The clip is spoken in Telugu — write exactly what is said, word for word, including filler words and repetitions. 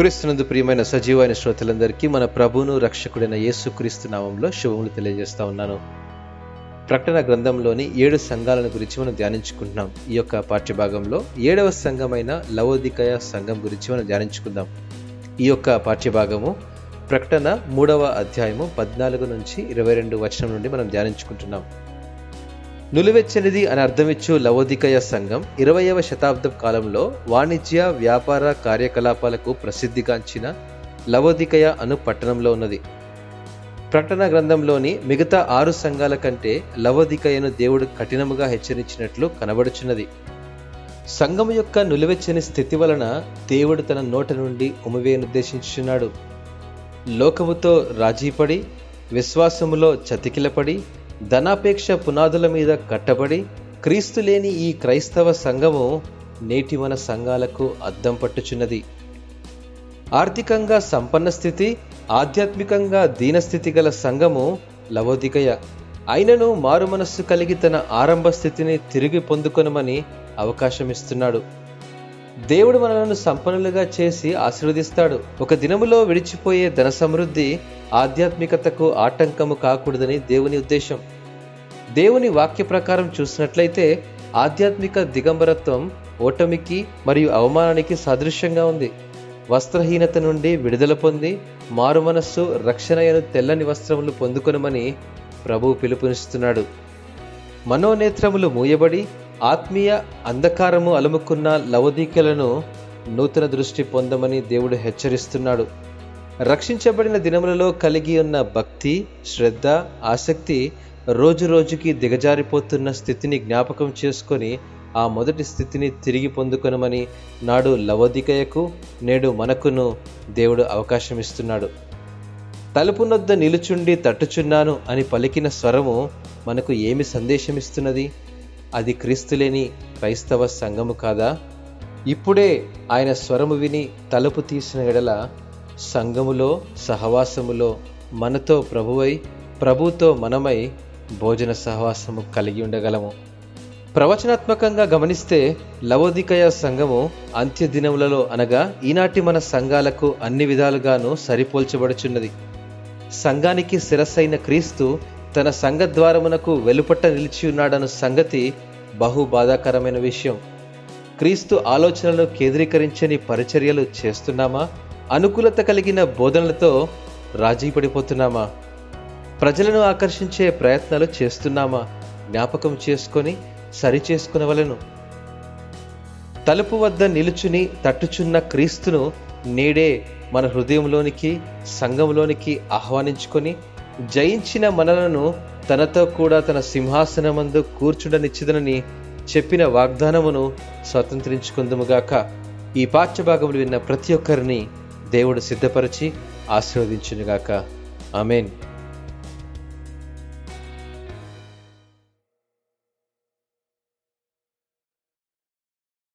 క్రీస్తునందు ప్రియమైన సజీవైన శ్రోతలందరికీ మన ప్రభువును రక్షకుడైన యేసుక్రీస్తు నామంలో శుభములు తెలియజేస్తా ఉన్నాను. ప్రకటన గ్రంథంలోని ఏడు సంఘాలను గురించి మనం ధ్యానించుకుంటున్నాం. ఈ యొక్క పాఠ్యభాగంలో ఏడవ సంఘమైన లవోదికయ సంఘం గురించి మనం ధ్యానించుకుందాం. ఈ యొక్క పాఠ్యభాగము ప్రకటన మూడవ అధ్యాయము పద్నాలుగు నుంచి ఇరవై రెండు వచనం నుండి మనం ధ్యానించుకుంటున్నాం. నులివెచ్చనిది అని అర్థమిచ్చు లవోదికయ సంఘం ఇరవయవ శతాబ్దం కాలంలో వాణిజ్య వ్యాపార కార్యకలాపాలకు ప్రసిద్ధిగాంచిన లవోదికయ అను పట్టణంలో ఉన్నది. ప్రకటన గ్రంథంలోని మిగతా ఆరు సంఘాల కంటే లవోదికయను దేవుడు కఠినముగా హెచ్చరించినట్లు కనబడుచున్నది. సంఘం యొక్క నులివెచ్చని స్థితి వలన దేవుడు తన నోట నుండి ఉమివేయనుద్దేశించుచున్నాడు. లోకముతో రాజీపడి, విశ్వాసములో చతికిలపడి, ధనాపేక్ష పునాదుల మీద కట్టబడి క్రీస్తు లేని ఈ క్రైస్తవ సంఘము నేటి మన సంఘాలకు అద్దం పట్టుచున్నది. ఆర్థికంగా సంపన్న స్థితి, ఆధ్యాత్మికంగా దీనస్థితి గల సంఘము లవోదికయ. అయినను మారు మనస్సు కలిగి తన ఆరంభ స్థితిని తిరిగి పొందుకొనమని అవకాశమిస్తున్నాడు. దేవుడు మనలను సంపన్నులుగా చేసి ఆశీర్వదిస్తాడు. ఒక దినములో విడిచిపోయే ధన సమృద్ధి ఆధ్యాత్మికతకు ఆటంకము కాకూడదని దేవుని ఉద్దేశం. దేవుని వాక్య ప్రకారం చూసినట్లయితే ఆధ్యాత్మిక దిగంబరత్వం ఓటమికి మరియు అవమానానికి సదృశ్యంగా ఉంది. వస్త్రహీనత నుండి విడుదల పొంది మారు మనస్సు, రక్షణయను తెల్లని వస్త్రములు పొందుకొనమని ప్రభువు పిలుపునిస్తున్నాడు. మనోనేత్రములు మూయబడి ఆత్మీయ అంధకారము అలుముకున్న లవోదికయలను నూతన దృష్టి పొందమని దేవుడు హెచ్చరిస్తున్నాడు. రక్షించబడిన దినములలో కలిగి ఉన్న భక్తి, శ్రద్ధ, ఆసక్తి రోజు రోజుకి దిగజారిపోతున్న స్థితిని జ్ఞాపకం చేసుకొని ఆ మొదటి స్థితిని తిరిగి పొందుకొనమని నాడు లవోదికయకు, నేడు మనకును దేవుడు అవకాశం ఇస్తున్నాడు. తలుపునొద్ద నిలుచుండి తట్టుచున్నాను అని పలికిన స్వరము మనకు ఏమి సందేశం ఇస్తున్నది? అది క్రీస్తులేని క్రైస్తవ సంఘము కాదా? ఇప్పుడే ఆయన స్వరము విని తలుపు తీసిన ఎడల సంఘములో, సహవాసములో మనతో ప్రభువై, ప్రభుతో మనమై భోజన సహవాసము కలిగి ఉండగలము. ప్రవచనాత్మకంగా గమనిస్తే లవోదికయ సంఘము అంత్య దినములలో అనగా ఈనాటి మన సంఘాలకు అన్ని విధాలుగాను సరిపోల్చబడుచున్నది. సంఘానికి శిరస్సైన క్రీస్తు తన సంఘ ద్వారమునకు వెలుపట్ట నిలిచి ఉన్నాడన్న సంగతి బహు బాధాకరమైన విషయం. క్రీస్తు ఆలోచనలను కేంద్రీకరించని పరిచర్యలు చేస్తున్నామా? అనుకూలత కలిగిన బోధనలతో రాజీ పడిపోతున్నామా? ప్రజలను ఆకర్షించే ప్రయత్నాలు చేస్తున్నామా? జ్ఞాపకం చేసుకొని సరిచేసుకునవలెను. తలుపు వద్ద నిలుచుని తట్టుచున్న క్రీస్తును నేడే మన హృదయంలోనికి, సంఘంలోనికి ఆహ్వానించుకొని జయించిన మనలను తనతో కూడా తన సింహాసనమందు కూర్చుండనిచ్చిదనని చెప్పిన వాగ్దానమును స్వతంత్రించుకుందుముగాక. ఈ పాఠ్యభాగములు విన్న ప్రతి ఒక్కరిని దేవుడు సిద్ధపరిచి ఆశీర్వదించునుగాక. ఆమేన్.